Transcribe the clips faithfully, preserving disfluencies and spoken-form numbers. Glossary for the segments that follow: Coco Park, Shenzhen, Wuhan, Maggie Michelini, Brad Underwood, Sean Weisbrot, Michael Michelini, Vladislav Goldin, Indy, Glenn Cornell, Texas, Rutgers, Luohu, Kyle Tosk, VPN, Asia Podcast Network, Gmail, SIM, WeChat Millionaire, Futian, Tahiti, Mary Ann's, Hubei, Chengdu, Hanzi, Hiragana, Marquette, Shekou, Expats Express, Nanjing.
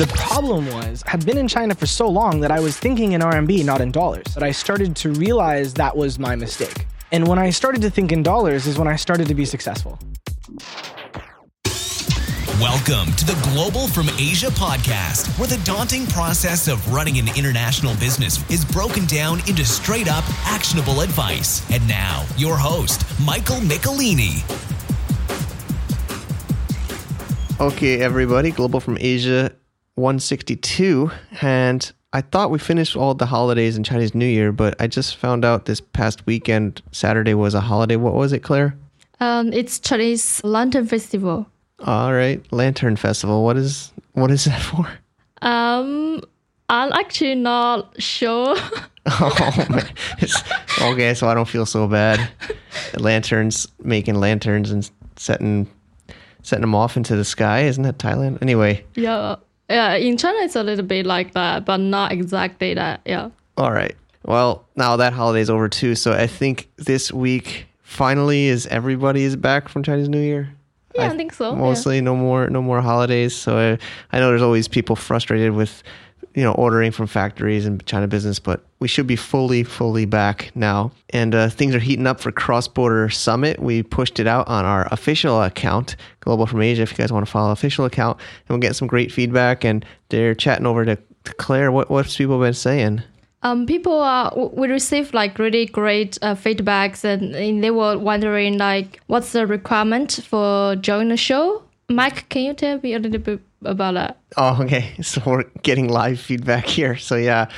The problem was, I had been in China for so long that I was thinking in R M B, not in dollars. But I started to realize that was my mistake. And when I started to think in dollars is when I started to be successful. Welcome to the Global from Asia podcast, where the daunting process of running an international business is broken down into straight-up actionable advice. And now, your host, Michael Michelini. Okay, everybody, Global from Asia one sixty-two, and I thought we finished all the holidays and Chinese New Year, but I just found out this past weekend, Saturday was a holiday. What was it, Claire? Um, it's Chinese Lantern Festival. All right, Lantern Festival. What is what is that for? Um, I'm actually not sure. Oh, man. It's, okay, so I don't feel so bad. Lanterns, making lanterns and setting setting them off into the sky. Isn't that Thailand? Anyway. Yeah. Yeah, in China, it's a little bit like that, but not exactly that, yeah. All right. Well, now that holiday's over too, so I think this week, finally, is everybody is back from Chinese New Year? Yeah, I, th- I think so. Mostly, yeah. no more no more holidays, so I, I know there's always people frustrated with, you know, ordering from factories and China business, but we should be fully, fully back now. And uh, things are heating up for Cross Border Summit. We pushed it out on our official account, Global from Asia, if you guys want to follow official account, and we'll get some great feedback. And they're chatting over to Claire. What what's people been saying? Um, people are we received like really great uh, feedbacks, and, and they were wondering like what's the requirement for joining the show. Mike, can you tell me a little bit about that? Oh, okay. So we're getting live feedback here. So yeah,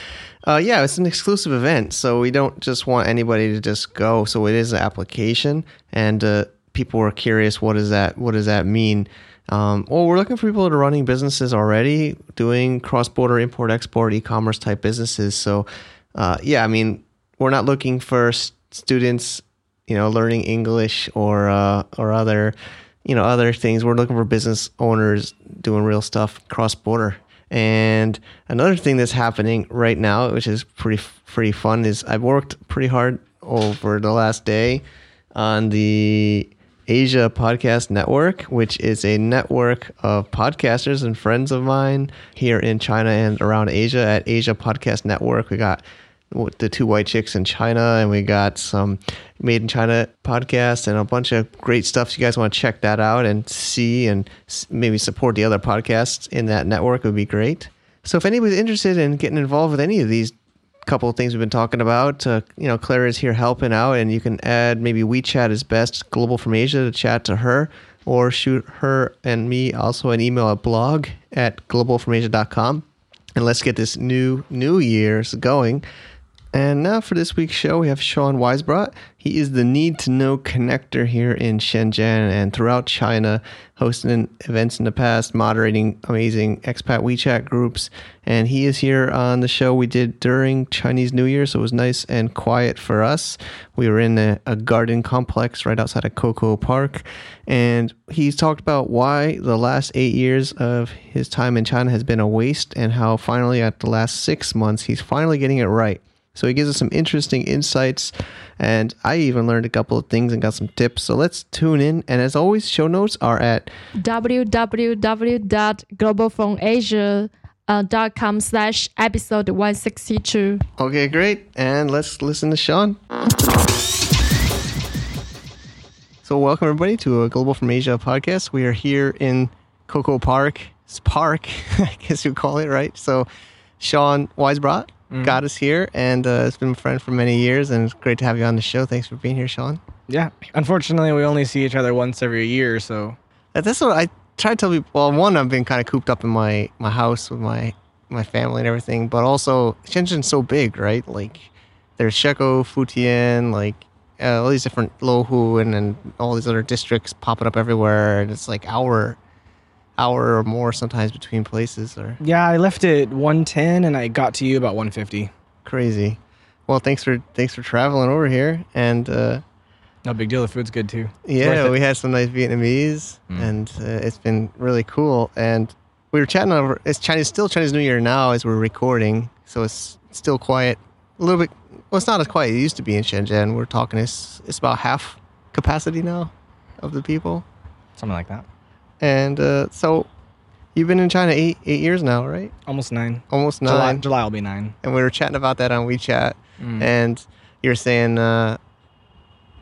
uh, yeah, it's an exclusive event. So we don't just want anybody to just go. So it is an application, and uh, people were curious, what is that? What does that mean? Um, well, we're looking for people that are running businesses already, doing cross-border import-export, e-commerce type businesses. So uh, yeah, I mean, we're not looking for st- students, you know, learning English or uh, or other. You know, other things. We're looking for business owners doing real stuff cross-border. And another thing that's happening right now, which is pretty pretty fun, is I've worked pretty hard over the last day on the Asia Podcast Network, which is a network of podcasters and friends of mine here in China and around Asia. At Asia Podcast Network, we got the two white chicks in China, and we got some Made in China podcast and a bunch of great stuff. So you guys want to check that out and see, and maybe support the other podcasts in that network. It would be great. So if anybody's interested in getting involved with any of these couple of things we've been talking about, uh, you know, Claire is here helping out, and you can add maybe WeChat is best, Global from Asia, to chat to her, or shoot her and me also an email at blog at globalfromasia dot com. And let's get this new, new year's going. And now for this week's show, we have Sean Weisbrot. He is the Need to Know connector here in Shenzhen and throughout China, hosting events in the past, moderating amazing expat WeChat groups. And he is here on the show we did during Chinese New Year, so it was nice and quiet for us. We were in a, a garden complex right outside of Coco Park. And he's talked about why the last eight years of his time in China has been a waste, and how finally at the last six months, he's finally getting it right. So he gives us some interesting insights, and I even learned a couple of things and got some tips. So let's tune in. And as always, show notes are at www dot globalfromasia dot com slash episode one sixty-two. Okay, great. And let's listen to Sean. So welcome, everybody, to a Global from Asia podcast. We are here in Coco Park. It's park, I guess you call it, right? So Sean Weisbrot got us here, and uh, it's been a friend for many years, and it's great to have you on the show. Thanks for being here, Sean. Yeah, unfortunately, we only see each other once every year, so that's what I try to tell people. Well, one, I've been kind of cooped up in my, my house with my, my family and everything, but also Shenzhen's so big, right? Like there's Shekou, Futian, like uh, all these different Luohu, and then all these other districts popping up everywhere, and it's like our. hour or more sometimes between places. Or yeah, I left at one ten and I got to you about one fifty. Crazy. Well, thanks for thanks for traveling over here, and uh no big deal, the food's good too. Yeah, we had some nice Vietnamese, mm. and uh, it's been really cool. And we were chatting over, it's Chinese still Chinese New Year now as we're recording, so it's still quiet a little bit. Well, it's not as quiet as it used to be in Shenzhen. We're talking it's, it's about half capacity now of the people, something like that. And uh, so You've been in China eight eight years now, right? Almost nine. Almost nine. July, July will be nine. And we were chatting about that on WeChat, mm. and you were saying, uh,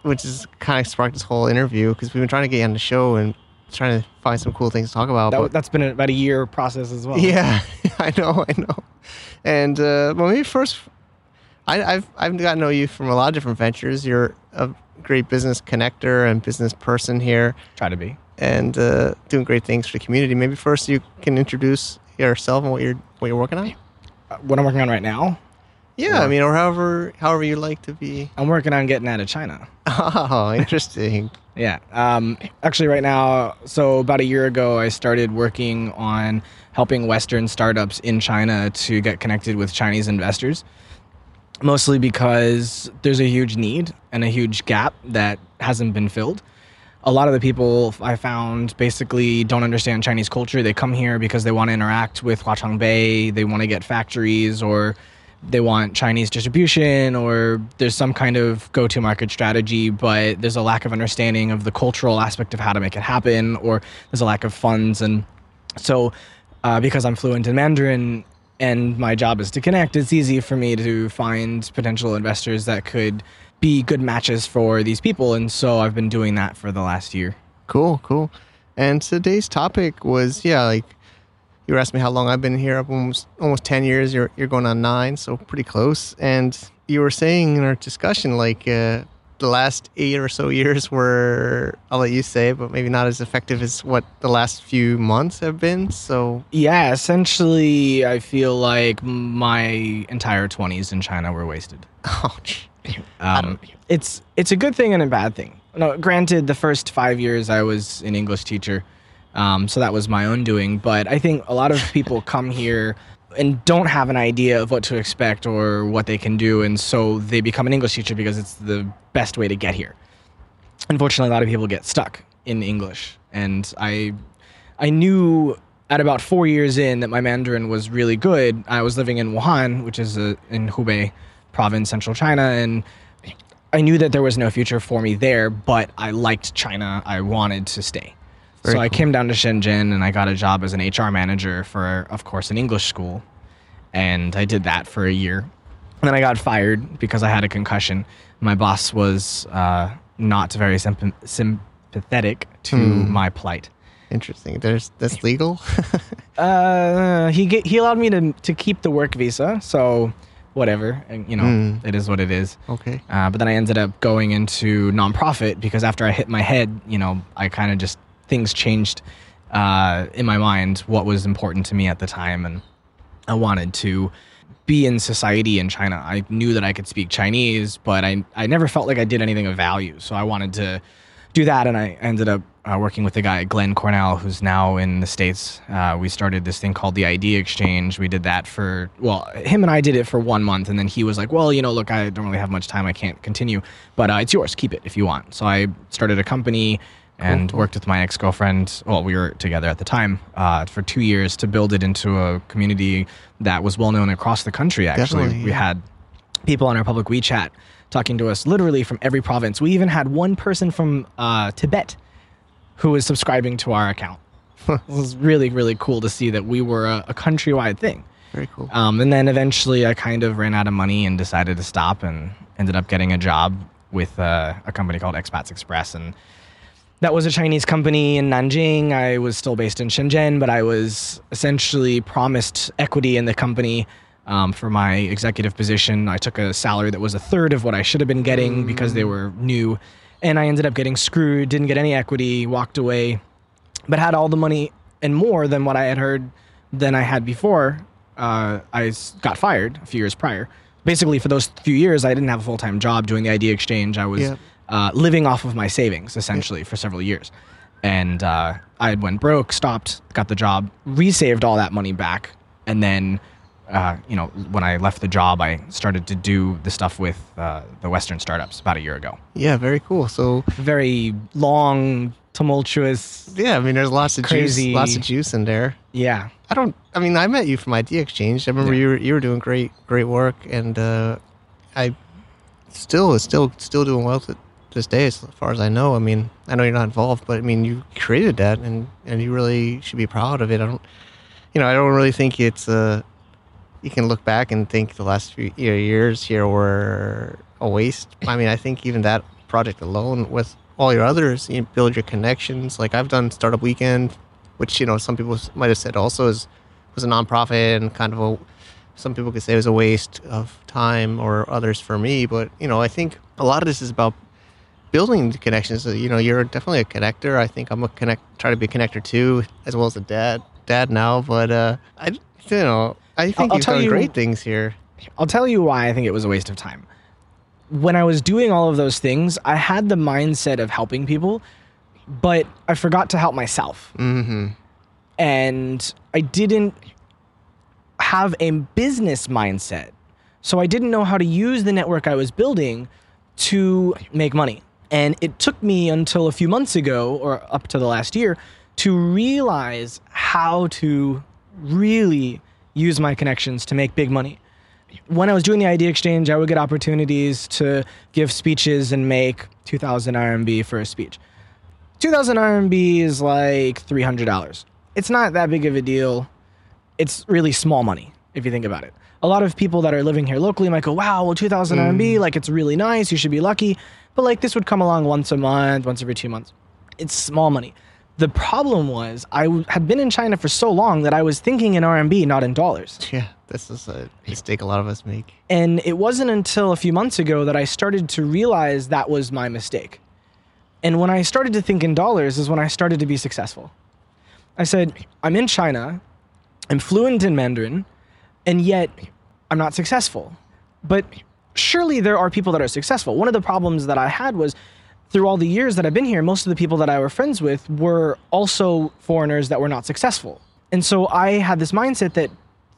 which is kind of sparked this whole interview, because we've been trying to get you on the show and trying to find some cool things to talk about. That, that's been about a year process as well. Yeah, I know, I know. And uh, well, maybe first, I, I've I've gotten to know you from a lot of different ventures. You're a great business connector and business person here. Try to be. And uh, doing great things for the community. Maybe first you can introduce yourself and what you're what you're working on. Uh, what I'm working on right now. Yeah, or, I mean, or however however you like to be. I'm working on getting out of China. Oh, interesting. Yeah. Um, actually, right now, so about a year ago, I started working on helping Western startups in China to get connected with Chinese investors, mostly because there's a huge need and a huge gap that hasn't been filled. A lot of the people I found basically don't understand Chinese culture. They come here because they want to interact with Huaqiangbei. They want to get factories, or they want Chinese distribution, or there's some kind of go-to-market strategy, but there's a lack of understanding of the cultural aspect of how to make it happen, or there's a lack of funds. And so uh, because I'm fluent in Mandarin and my job is to connect, it's easy for me to find potential investors that could be good matches for these people. And so I've been doing that for the last year. Cool, cool. And today's topic was, yeah, like, you were asking me how long I've been here. Almost, almost ten years. You're you're going on nine, so pretty close. And you were saying in our discussion, like, uh, the last eight or so years were, I'll let you say, but maybe not as effective as what the last few months have been. So yeah, essentially, I feel like my entire twenties in China were wasted. Oh, um, it's it's a good thing and a bad thing. No, granted, the first five years I was an English teacher. Um, so that was my own doing. But I think a lot of people come here and don't have an idea of what to expect or what they can do. And so they become an English teacher because it's the best way to get here. Unfortunately, a lot of people get stuck in English. And I, I knew at about four years in that my Mandarin was really good. I was living in Wuhan, which is a, in Hubei province, central China. And I knew that there was no future for me there, but I liked China. I wanted to stay. Very so cool. I came down to Shenzhen and I got a job as an H R manager for, of course, an English school. And I did that for a year. And then I got fired because I had a concussion. My boss was uh, not very symp- sympathetic to hmm. my plight. Interesting. There's That's legal? uh, he get, he allowed me to, to keep the work visa, so whatever, and, you know, mm. it is what it is. Okay. Uh, but then I ended up going into nonprofit because after I hit my head, you know, I kind of just... things changed uh, in my mind, what was important to me at the time. And I wanted to be in society in China. I knew that I could speak Chinese, but I, I never felt like I did anything of value. So I wanted to do that. And I ended up uh, working with a guy, Glenn Cornell, who's now in the States. Uh, we started this thing called the Idea Exchange. We did that for, well, him and I did it for one month. And then he was like, well, you know, look, I don't really have much time. I can't continue, but uh, it's yours. Keep it if you want. So I started a company and worked with my ex-girlfriend, well, we were together at the time, uh, for two years to build it into a community that was well-known across the country, actually. Definitely, yeah. We had people on our public WeChat talking to us literally from every province. We even had one person from uh, Tibet who was subscribing to our account. It was really, really cool to see that we were a, a countrywide thing. Very cool. Um, and then eventually I kind of ran out of money and decided to stop and ended up getting a job with uh, a company called Expats Express, and that was a Chinese company in Nanjing. I was still based in Shenzhen, but I was essentially promised equity in the company um, for my executive position. I took a salary that was a third of what I should have been getting because they were new. And I ended up getting screwed, didn't get any equity, walked away, but had all the money and more than what I had heard than I had before. Uh, I got fired a few years prior. Basically, for those few years, I didn't have a full-time job doing the Idea Exchange. I was... Yep. Uh, living off of my savings, essentially, for several years. And uh, I went broke, stopped, got the job, resaved all that money back. And then, uh, you know, when I left the job, I started to do the stuff with uh, the Western startups about a year ago. Yeah, very cool. So very long, tumultuous. Yeah, I mean, there's lots of crazy, juice, lots of juice in there. Yeah. I don't, I mean, I met you from Idea Exchange. I remember yeah. you were, you were doing great, great work. And uh, I still, still, still doing well with it. this day, as far as I know. I mean, I know you're not involved, but I mean, you created that, and, and you really should be proud of it. I don't, you know, I don't really think it's a, you can look back and think the last few years here were a waste. I mean, I think even that project alone with all your others, you build your connections. Like I've done Startup Weekend, which, you know, some people might have said also is, was a nonprofit and kind of a, some people could say it was a waste of time or others for me. But, you know, I think a lot of this is about building the connections. You know, you're definitely a connector. I think I'm a connect, try to be a connector too, as well as a dad, dad now. But, uh, I, you know, I think I'll, you've I'll done you, great things here. I'll tell you why I think it was a waste of time. When I was doing all of those things, I had the mindset of helping people, but I forgot to help myself. Mm-hmm. And I didn't have a business mindset. So I didn't know how to use the network I was building to make money. And it took me until a few months ago, or up to the last year, to realize how to really use my connections to make big money. When I was doing the Idea Exchange, I would get opportunities to give speeches and make two thousand R M B for a speech. two thousand R M B is like three hundred dollars. It's not that big of a deal. It's really small money, if you think about it. A lot of people that are living here locally might go, wow, well, two thousand mm. R M B, like, it's really nice. You should be lucky. But, like, this would come along once a month, once every two months. It's small money. The problem was I w- had been in China for so long that I was thinking in R M B, not in dollars. Yeah, this is a mistake a lot of us make. And it wasn't until a few months ago that I started to realize that was my mistake. And when I started to think in dollars is when I started to be successful. I said, I'm in China, I'm fluent in Mandarin, and yet I'm not successful. But surely there are people that are successful. One of the problems that I had was through all the years that I've been here, most of the people that I were friends with were also foreigners that were not successful. And so I had this mindset that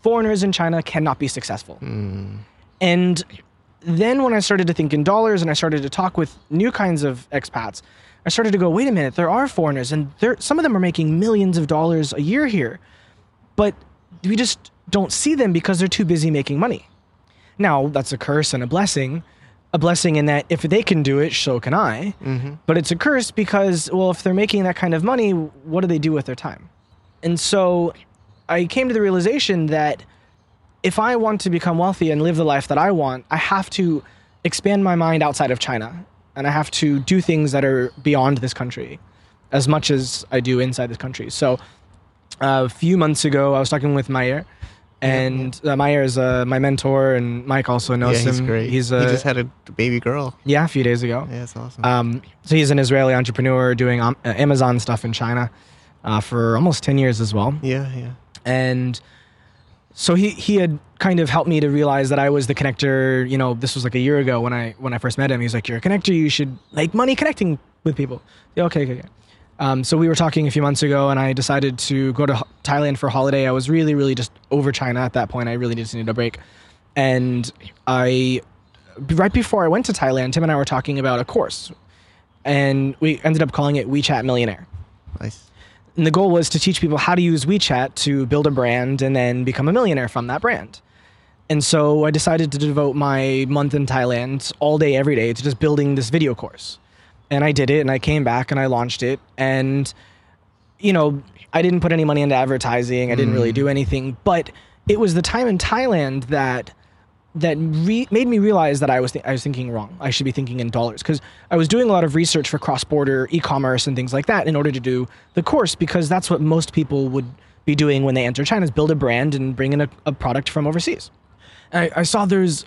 foreigners in China cannot be successful. Mm. And then when I started to think in dollars and I started to talk with new kinds of expats, I started to go, wait a minute, there are foreigners, and there, some of them are making millions of dollars a year here. But we just don't see them because they're too busy making money. Now, that's a curse and a blessing. A blessing in that if they can do it, so can I. Mm-hmm. But it's a curse because, well, if they're making that kind of money, what do they do with their time? And so I came to the realization that if I want to become wealthy and live the life that I want, I have to expand my mind outside of China. And I have to do things that are beyond this country as much as I do inside this country. So Uh, a few months ago, I was talking with Meyer, and yeah, yeah. Uh, Meyer is uh, my mentor, and Mike also knows him. Yeah, he's him. Great. He's, uh, he just had a baby girl. Yeah, a few days ago. Yeah, that's awesome. Um, so he's an Israeli entrepreneur doing um, Amazon stuff in China uh, for almost ten years as well. Yeah, yeah. And so he, he had kind of helped me to realize that I was the connector. You know, this was like a year ago when I when I first met him. He was like, you're a connector. You should make money connecting with people. Yeah, okay, okay, okay. Um, so we were talking a few months ago, and I decided to go to ho- Thailand for a holiday. I was really, really just over China at that point. I really just needed a break. And I, right before I went to Thailand, Tim and I were talking about a course, and we ended up calling it WeChat Millionaire. Nice. And the goal was to teach people how to use WeChat to build a brand and then become a millionaire from that brand. And so I decided to devote my month in Thailand all day, every day, to just building this video course. And I did it, and I came back, and I launched it. And, you know, I didn't put any money into advertising. I didn't mm. really do anything. But it was the time in Thailand that that re- made me realize that I was th- I was thinking wrong. I should be thinking in dollars, because I was doing a lot of research for cross-border e-commerce and things like that in order to do the course, because that's what most people would be doing when they enter China, is build a brand and bring in a, a product from overseas. I, I saw there's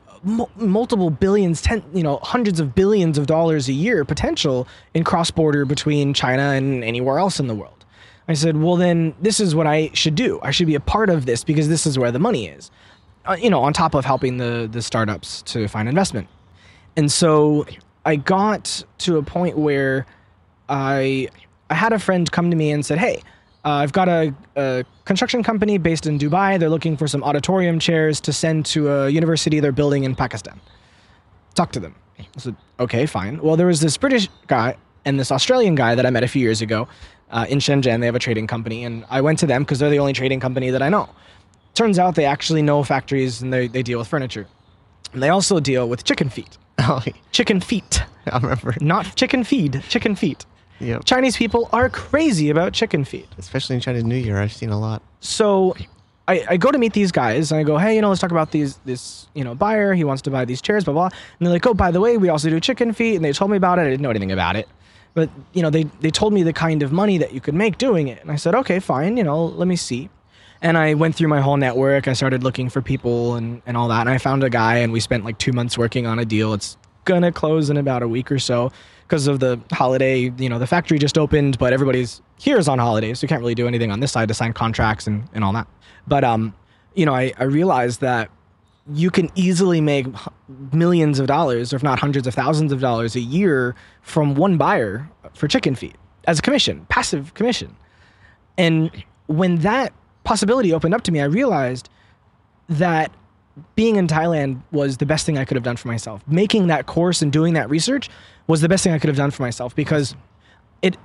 multiple billions, ten, you know, hundreds of billions of dollars a year potential in cross-border between China and anywhere else in the world. I said, well, then this is what I should do. I should be a part of this because this is where the money is, uh, you know, on top of helping the, the startups to find investment. And so I got to a point where I, I had a friend come to me and said, hey, Uh, I've got a, a construction company based in Dubai. They're looking for some auditorium chairs to send to a university they're building in Pakistan. Talk to them. I said, okay, fine. Well, there was this British guy and this Australian guy that I met a few years ago uh, in Shenzhen. They have a trading company, and I went to them because they're the only trading company that I know. Turns out they actually know factories, and they, they deal with furniture. And they also deal with chicken feet. Oh, yeah. Chicken feet. I remember. Not chicken feed, chicken feet. Yep. Chinese people are crazy about chicken feet. Especially in Chinese New Year, I've seen a lot. So I, I go to meet these guys and I go, hey, you know, let's talk about these, this, you know, buyer. He wants to buy these chairs, blah, blah. And they're like, oh, by the way, we also do chicken feet. And they told me about it. I didn't know anything about it. But, you know, they, they told me the kind of money that you could make doing it. And I said, okay, fine, you know, let me see. And I went through my whole network. I started looking for people and, and all that. And I found a guy and we spent like two months working on a deal. It's going to close in about a week or so because of the holiday. You know, the factory just opened, but everybody's here is on holiday. So you can't really do anything on this side to sign contracts and, and all that. But, um, you know, I, I realized that you can easily make millions of dollars, if not hundreds of thousands of dollars a year from one buyer for chicken feet as a commission, passive commission. And when that possibility opened up to me, I realized that being in Thailand was the best thing I could have done for myself. Making that course and doing that research was the best thing I could have done for myself because it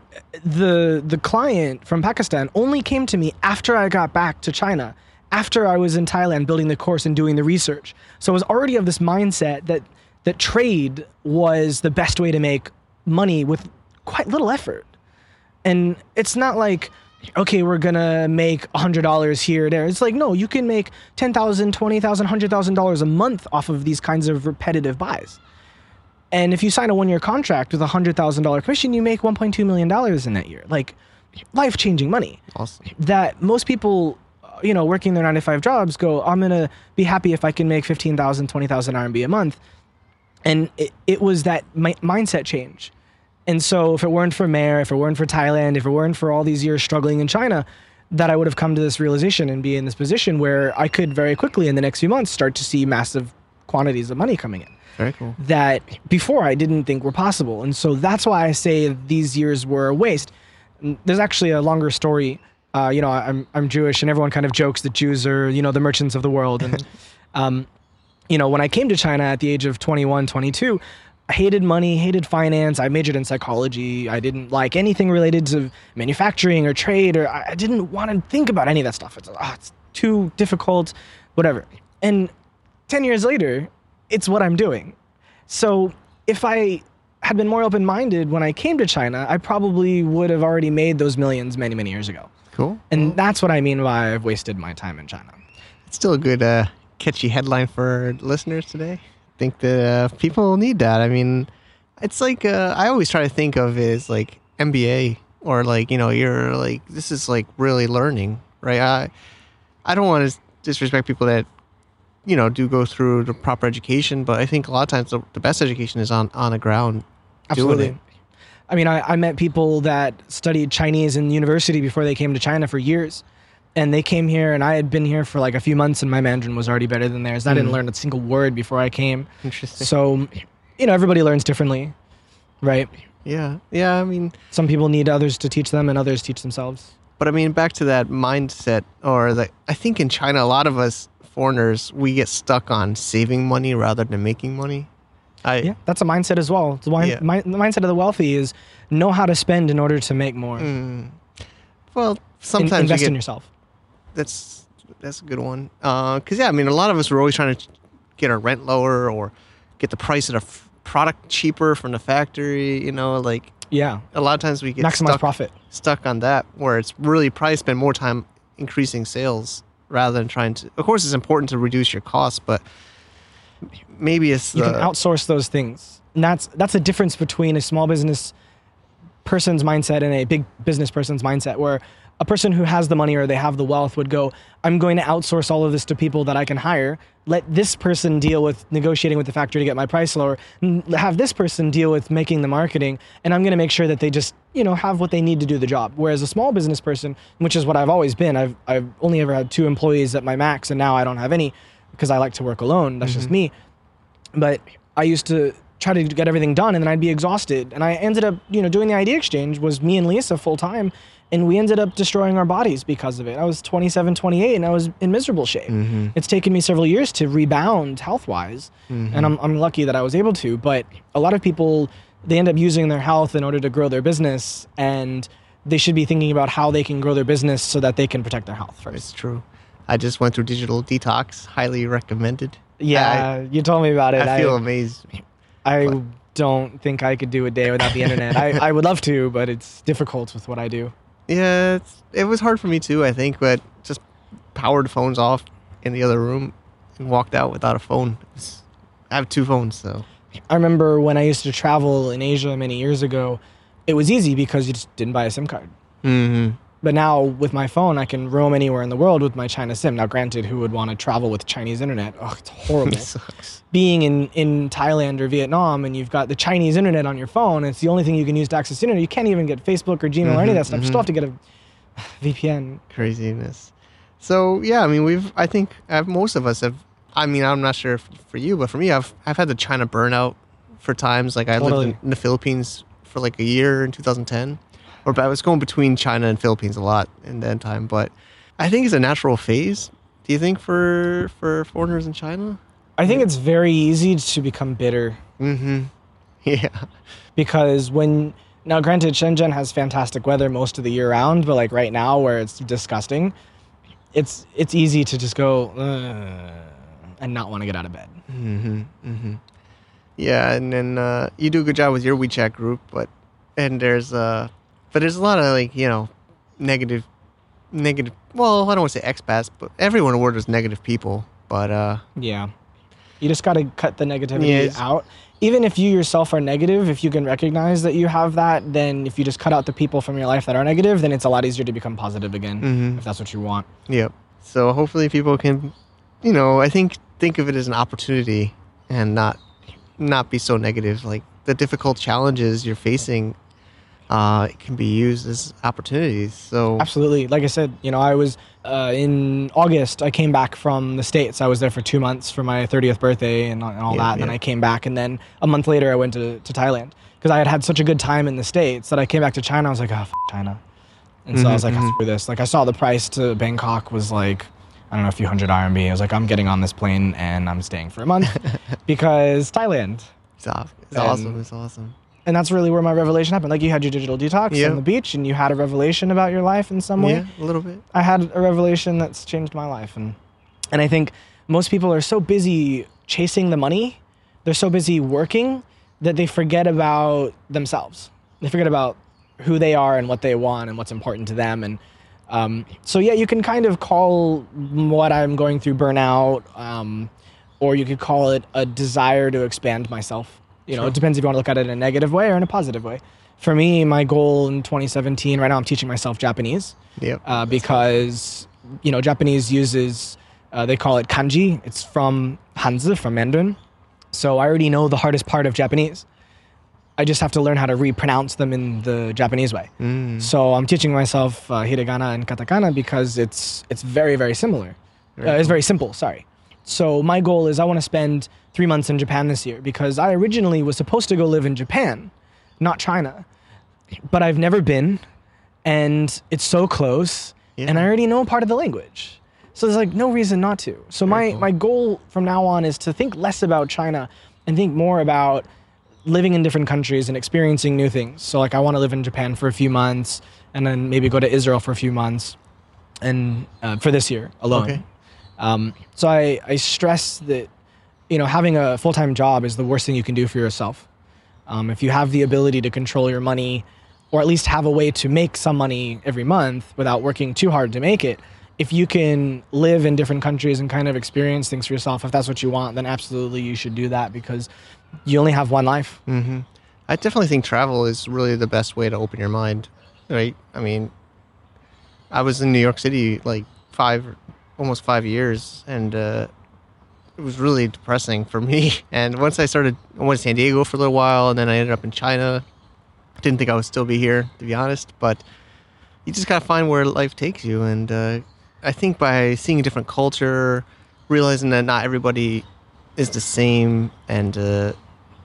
the the client from Pakistan only came to me after I got back to China, after I was in Thailand building the course and doing the research. So I was already of this mindset that that trade was the best way to make money with quite little effort. And it's not like, okay, we're going to make one hundred dollars here or there. It's like, no, you can make ten thousand dollars, twenty thousand dollars, one hundred thousand dollars a month off of these kinds of repetitive buys. And if you sign a one-year contract with a one hundred thousand dollars commission, you make one point two million dollars in that year. Like, life-changing money. Awesome. That most people, you know, working their nine to five jobs go, I'm going to be happy if I can make fifteen thousand, twenty thousand R M B a month. And it, it was that mi- mindset change. And so if it weren't for Mare, if it weren't for Thailand, if it weren't for all these years struggling in China, that I would have come to this realization and be in this position where I could very quickly in the next few months start to see massive quantities of money coming in. Very cool. That before I didn't think were possible. And so that's why I say these years were a waste. There's actually a longer story. Uh, you know, I'm I'm Jewish and everyone kind of jokes that Jews are, you know, the merchants of the world. And, um, you know, when I came to China at the age of twenty-one, twenty-two, I hated money, hated finance. I majored in psychology. I didn't like anything related to manufacturing or trade, or I didn't want to think about any of that stuff. It's, oh, it's too difficult, whatever. And ten years later, it's what I'm doing. So if I had been more open-minded when I came to China, I probably would have already made those millions many, many years ago. Cool. And that's what I mean by I've wasted my time in China. It's still a good, uh, catchy headline for listeners today. Think that uh, people need that. I mean, it's like uh, I always try to think of it as like M B A or like, you know, you're like, this is like really learning, right? I I don't want to disrespect people that, you know, do go through the proper education, but I think a lot of times the, the best education is on, on the ground. Absolutely. Doing it. I mean, I, I met people that studied Chinese in university before they came to China for years. And they came here, and I had been here for like a few months, and my Mandarin was already better than theirs. I didn't mm. learn a single word before I came. Interesting. So, you know, everybody learns differently, right? Yeah. Yeah, I mean... Some people need others to teach them, and others teach themselves. But, I mean, back to that mindset, or the, I think in China, a lot of us foreigners, we get stuck on saving money rather than making money. I, yeah, that's a mindset as well. It's why, yeah. my, the mindset of the wealthy is know how to spend in order to make more. Mm. Well, sometimes in, Invest you get, in yourself. That's that's a good one. Because, uh, yeah, I mean, a lot of us were always trying to get our rent lower or get the price of the f- product cheaper from the factory, you know, like... Yeah. A lot of times we get Maximize stuck, profit. stuck on that, where it's really probably spend more time increasing sales rather than trying to... Of course, it's important to reduce your costs, but maybe it's... You the, can outsource those things. And that's, that's a difference between a small business person's mindset and a big business person's mindset, where... A person who has the money or they have the wealth would go, I'm going to outsource all of this to people that I can hire. Let this person deal with negotiating with the factory to get my price lower. Have this person deal with making the marketing. And I'm going to make sure that they just, you know, have what they need to do the job. Whereas a small business person, which is what I've always been, I've I've only ever had two employees at my max. And now I don't have any because I like to work alone. That's mm-hmm. just me. But I used to try to get everything done and then I'd be exhausted. And I ended up, you know, doing the Idea Exchange was me and Lisa full time. And we ended up destroying our bodies because of it. I was twenty-seven, twenty-eight, and I was in miserable shape. Mm-hmm. It's taken me several years to rebound health-wise, mm-hmm. and I'm, I'm lucky that I was able to. But a lot of people, they end up using their health in order to grow their business, and they should be thinking about how they can grow their business so that they can protect their health first. It's true. I just went through digital detox, highly recommended. Yeah, I, you told me about it. I feel I, amazed. I but. don't think I could do a day without the internet. I, I would love to, but it's difficult with what I do. Yeah, it's, it was hard for me too, I think, but just powered phones off in the other room and walked out without a phone. It's, I have two phones, so. I remember when I used to travel in Asia many years ago, it was easy because you just didn't buy a SIM card. Mm-hmm. But now with my phone, I can roam anywhere in the world with my China SIM. Now, granted, who would want to travel with Chinese internet? Oh, it's horrible. It sucks. Being in, in Thailand or Vietnam and you've got the Chinese internet on your phone, it's the only thing you can use to access internet. You can't even get Facebook or Gmail mm-hmm, or any of that stuff. Mm-hmm. You still have to get a V P N. Craziness. So, yeah, I mean, we've, I think I've, most of us have, I mean, I'm not sure if for you, but for me, I've, I've had the China burnout for times. Like I totally. lived in, in the Philippines for like a year in two thousand ten. Or I was going between China and Philippines a lot in that time, but I think it's a natural phase. Do you think for for foreigners in China? I think yeah. it's very easy to become bitter. Mm-hmm. Yeah. Because when now, granted, Shenzhen has fantastic weather most of the year round, but like right now where it's disgusting, it's it's easy to just go uh, and not want to get out of bed. Mm-hmm. Mm-hmm. Yeah, and then uh, you do a good job with your WeChat group, but and there's a. Uh, But there's a lot of, like, you know, negative, negative, well, I don't want to say expats, but everyone in the world is negative people, but... Uh, yeah. You just got to cut the negativity yeah, out. Even if you yourself are negative, if you can recognize that you have that, then if you just cut out the people from your life that are negative, then it's a lot easier to become positive again, mm-hmm. if that's what you want. Yep. So hopefully people can, you know, I think think of it as an opportunity and not not be so negative. Like, the difficult challenges you're facing... Uh, it can be used as opportunities. So absolutely, like I said, you know, I was uh, in August. I came back from the States. I was there for two months for my thirtieth birthday and, and all yeah, that. And yeah. then I came back, and then a month later, I went to, to Thailand because I had had such a good time in the States that I came back to China. I was like, oh, f- China, and so mm-hmm, I was like, mm-hmm. screw this. Like, I saw the price to Bangkok was like, I don't know, a few hundred R M B. I was like, I'm getting on this plane and I'm staying for a month because Thailand. It's, off. it's and, awesome. It's awesome. And that's really where my revelation happened. Like, you had your digital detox yep. on the beach, and you had a revelation about your life in some way. Yeah, a little bit. I had a revelation that's changed my life. And and I think most people are so busy chasing the money, they're so busy working, that they forget about themselves. They forget about who they are and what they want and what's important to them. And um, so, yeah, you can kind of call what I'm going through burnout, um, or you could call it a desire to expand myself. You know, sure. It depends if you want to look at it in a negative way or in a positive way. For me, my goal in twenty seventeen, right now I'm teaching myself Japanese. Yep. Uh, because, you know, Japanese uses, uh, they call it kanji. It's from Hanzi, from Mandarin. So I already know the hardest part of Japanese. I just have to learn how to repronounce them in the Japanese way. Mm. So I'm teaching myself uh, hiragana and katakana because it's it's very, very similar. Very uh, it's very simple, sorry. So my goal is I want to spend three months in Japan this year because I originally was supposed to go live in Japan, not China. But I've never been, and it's so close, yeah. and I already know part of the language. So there's like no reason not to. So my, cool. my goal from now on is to think less about China and think more about living in different countries and experiencing new things. So like I want to live in Japan for a few months and then maybe go to Israel for a few months and uh, for this year alone. Okay. Um, so I, I stress that, you know, having a full-time job is the worst thing you can do for yourself. Um, if you have the ability to control your money or at least have a way to make some money every month without working too hard to make it, if you can live in different countries and kind of experience things for yourself, if that's what you want, then absolutely you should do that because you only have one life. Mm-hmm. I definitely think travel is really the best way to open your mind, right? I mean, I was in New York City like five or almost five years, and uh, it was really depressing for me. And once I started, I went to San Diego for a little while, and then I ended up in China. Didn't think I would still be here, to be honest, but you just gotta find where life takes you. And uh, I think by seeing a different culture, realizing that not everybody is the same, and uh,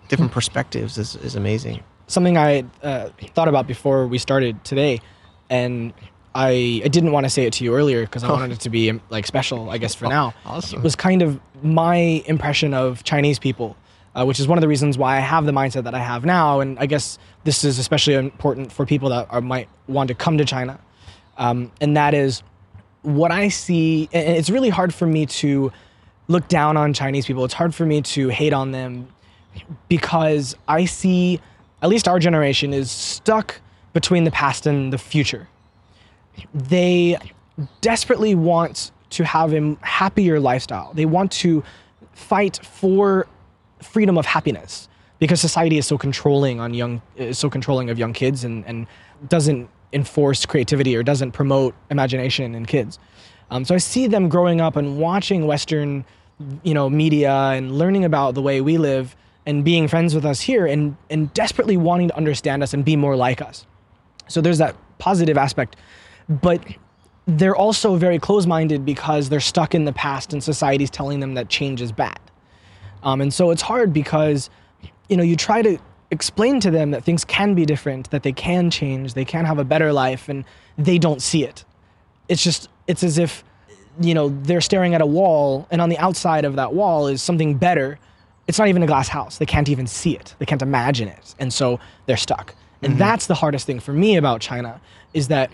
different perspectives is, is amazing. Something I uh, thought about before we started today, and I, I didn't want to say it to you earlier because I oh. wanted it to be like special, I guess, for oh, now. Awesome. It was kind of my impression of Chinese people, uh, which is one of the reasons why I have the mindset that I have now. And I guess this is especially important for people that are, might want to come to China. Um, and that is what I see. And it's really hard for me to look down on Chinese people. It's hard for me to hate on them because I see, at least our generation is stuck between the past and the future. They desperately want to have a happier lifestyle. They want to fight for freedom of happiness because society is so controlling on young, is so controlling of young kids and, and doesn't enforce creativity or doesn't promote imagination in kids. Um, so I see them growing up and watching Western, you know, media and learning about the way we live and being friends with us here and, and desperately wanting to understand us and be more like us. So there's that positive aspect, but they're also very close-minded because they're stuck in the past and society's telling them that change is bad. Um, and so it's hard because, you know, you try to explain to them that things can be different, that they can change, they can have a better life, and they don't see it. It's just, it's as if, you know, they're staring at a wall and on the outside of that wall is something better. It's not even a glass house. They can't even see it. They can't imagine it. And so they're stuck. And mm-hmm. that's the hardest thing for me about China is that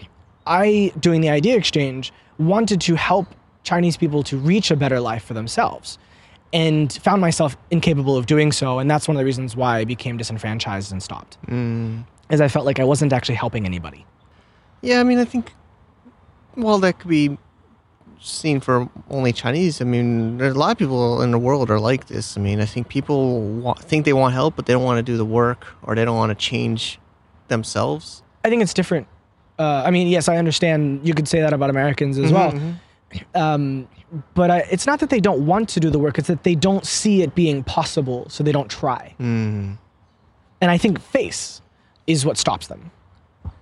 I, doing the Idea Exchange, wanted to help Chinese people to reach a better life for themselves and found myself incapable of doing so. And that's one of the reasons why I became disenfranchised and stopped, mm. is I felt like I wasn't actually helping anybody. Yeah, I mean, I think, well, that could be seen for only Chinese. I mean, there's a lot of people in the world are like this. I mean, I think people want, think they want help, but they don't want to do the work or they don't want to change themselves. I think it's different. Uh, I mean, yes, I understand you could say that about Americans as mm-hmm, well. Mm-hmm. Um, but I, it's not that they don't want to do the work. It's that they don't see it being possible, so they don't try. Mm. And I think face is what stops them.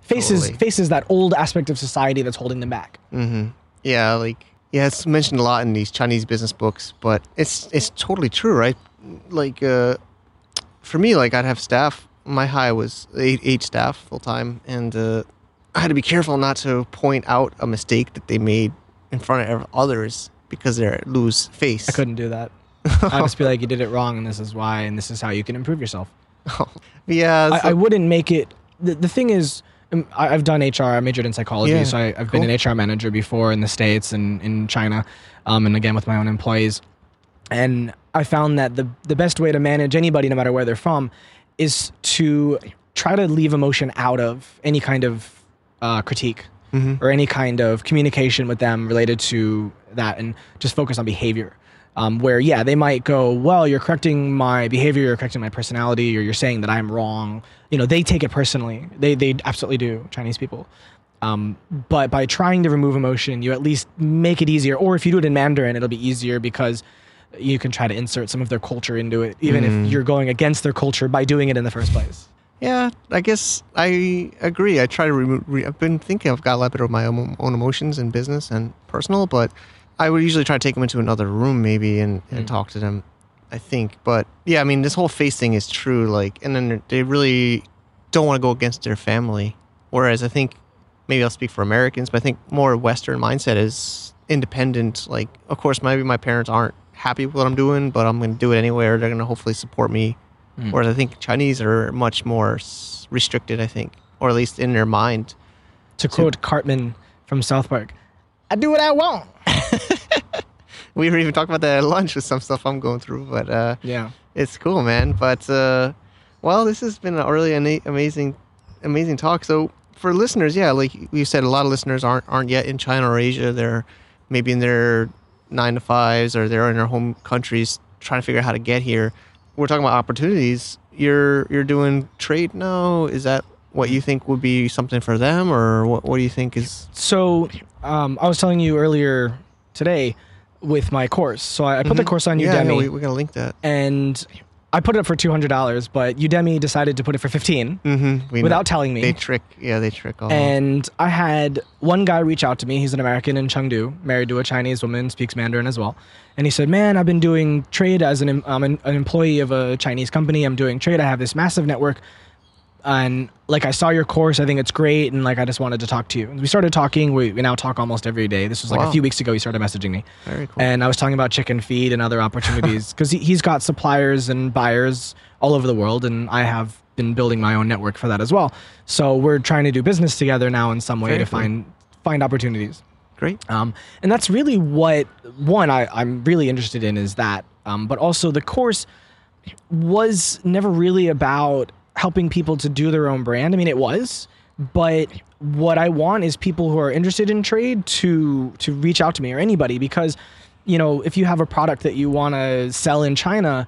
Face, totally. is, face is that old aspect of society that's holding them back. Mm-hmm. Yeah, like, yeah, it's mentioned a lot in these Chinese business books, but it's it's totally true, right? Like, uh, for me, like, I'd have staff. My high was eight, eight staff full-time, and... Uh, I had to be careful not to point out a mistake that they made in front of others because they lose face. I couldn't do that. I'd just be like, you did it wrong, and this is why, and this is how you can improve yourself. Oh, yeah. So I, I wouldn't make it... The, the thing is, I've done H R. I majored in psychology, yeah, so I, I've cool. been an H R manager before in the States and in China, um, and again with my own employees. And I found that the, the best way to manage anybody, no matter where they're from, is to try to leave emotion out of any kind of... Uh, critique mm-hmm. or any kind of communication with them related to that, and just focus on behavior, um, where, yeah, they might go, well, you're correcting my behavior, you're correcting my personality, or you're saying that I'm wrong. You know, they take it personally. They they absolutely do, Chinese people. Um, but by trying to remove emotion, you at least make it easier. Or if you do it in Mandarin, it'll be easier because you can try to insert some of their culture into it, even mm. if you're going against their culture by doing it in the first place. Yeah, I guess I agree. I try to remove, re- I've been thinking I've got a lot better of my own, own emotions in business and personal, but I would usually try to take them into another room maybe and, and mm. talk to them, I think. But yeah, I mean, this whole face thing is true. Like, and then they really don't want to go against their family. Whereas I think, maybe I'll speak for Americans, but I think more Western mindset is independent. Like, of course, maybe my parents aren't happy with what I'm doing, but I'm going to do it anyway, or they're going to hopefully support me. Mm. Whereas I think Chinese are much more restricted, I think, or at least in their mind. To quote so, Cartman from South Park, I do what I want. We were even talking about that at lunch with some stuff I'm going through, but uh, yeah, it's cool, man. But, uh, well, this has been a really an- amazing, amazing talk. So for listeners, yeah, like you said, a lot of listeners aren't aren't yet in China or Asia. They're maybe in their nine to fives or they're in their home countries trying to figure out how to get here. We're talking about opportunities. You're you're doing trade now. Is that what you think would be something for them, or what, what do you think is? So um, I was telling you earlier today with my course. So I, I put mm-hmm. the course on Udemy. Yeah, no, we, we're gonna link that. And I put it up for two hundred dollars, but Udemy decided to put it for fifteen mm-hmm. we without know. telling me. They trick. Yeah, they trick all. And I had one guy reach out to me. He's an American in Chengdu, married to a Chinese woman, speaks Mandarin as well. And he said, man, I've been doing trade as an, um, an an employee of a Chinese company. I'm doing trade. I have this massive network. And like, I saw your course. I think it's great. And like, I just wanted to talk to you. And we started talking. We, we now talk almost every day. This was like wow. a few weeks ago. He started messaging me. Very cool. And I was talking about chicken feed and other opportunities because he, he's got suppliers and buyers all over the world. And I have been building my own network for that as well. So we're trying to do business together now in some way Very to cool. find find opportunities. Great. Um, and that's really what, one, I, I'm really interested in is that. Um, but also the course, was never really about helping people to do their own brand. I mean, it was, but what I want is people who are interested in trade to to reach out to me, or anybody, because, you know, if you have a product that you want to sell in China,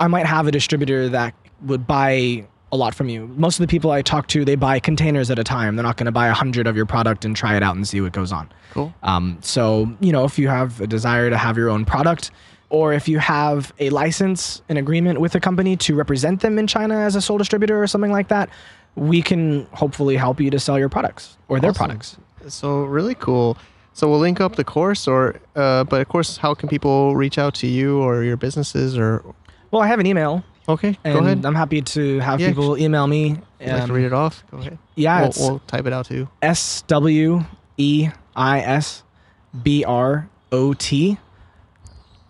I might have a distributor that would buy a lot from you. Most of the people I talk to, they buy containers at a time. They're not going to buy a hundred of your product and try it out and see what goes on. Cool. Um, so, you know, if you have a desire to have your own product, or if you have a license, an agreement with a company to represent them in China as a sole distributor or something like that, we can hopefully help you to sell your products or their awesome. products. So really cool. So we'll link up the course, or uh, but of course, how can people reach out to you or your businesses? Or well, I have an email. Okay, and go ahead. I'm happy to have yeah, people email me. Um, I'd like to read it off. Go ahead. Yeah, we'll, we'll type it out too. S W E I S B R O T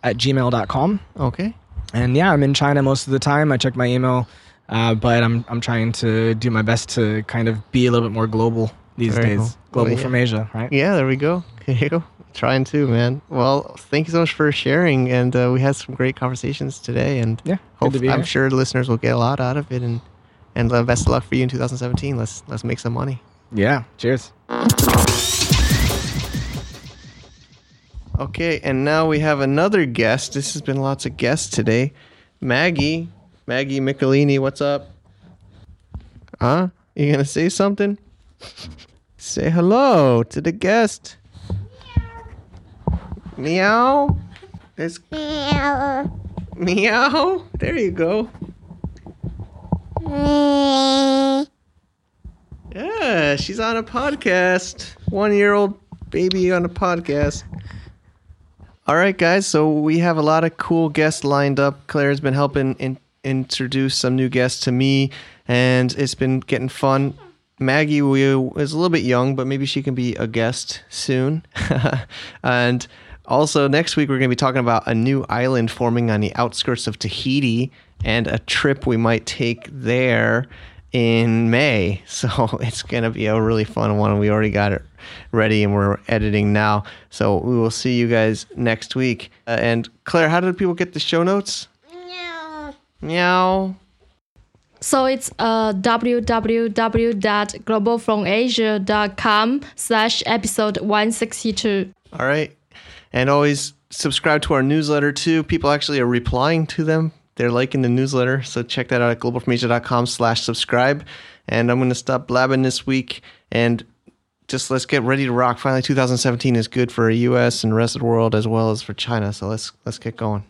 at gmail dot com. Okay. And yeah, I'm in China most of the time. I check my email, uh, but I'm I'm trying to do my best to kind of be a little bit more global these Very days. Cool. Global well, yeah. from Asia, right? Yeah, there we go. Trying to, man. Well, thank you so much for sharing, and uh, we had some great conversations today, and yeah, hope, to I'm here. sure listeners will get a lot out of it, and and uh, best of luck for you in two thousand seventeen. Let's let's make some money. Yeah, cheers. Okay, and now we have another guest. This has been lots of guests today. Maggie, Maggie Michelini, what's up? Huh? You gonna say something? Say hello to the guest. Meow. There's meow. Meow. There you go. Meow. Yeah, she's on a podcast. One-year-old baby on a podcast. All right, guys. So we have a lot of cool guests lined up. Claire's been helping in- introduce some new guests to me, and it's been getting fun. Maggie we, is a little bit young, but maybe she can be a guest soon. And also, next week, we're going to be talking about a new island forming on the outskirts of Tahiti and a trip we might take there in May. So it's going to be a really fun one. We already got it ready, and we're editing now. So we will see you guys next week. Uh, and Claire, how did people get the show notes? Meow. Meow. So it's uh, www.globalfromasia.com slash episode 162. All right. And always subscribe to our newsletter, too. People actually are replying to them. They're liking the newsletter. So check that out at globalfromasia.com slash subscribe. And I'm going to stop blabbing this week. And just let's get ready to rock. Finally, two thousand seventeen is good for the U S and the rest of the world, as well as for China. So let's let's get going.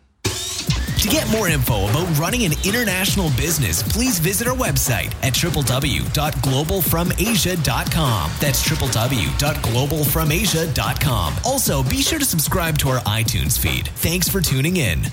To get more info about running an international business, please visit our website at w w w dot global from asia dot com. That's w w w dot global from asia dot com. Also, be sure to subscribe to our iTunes feed. Thanks for tuning in.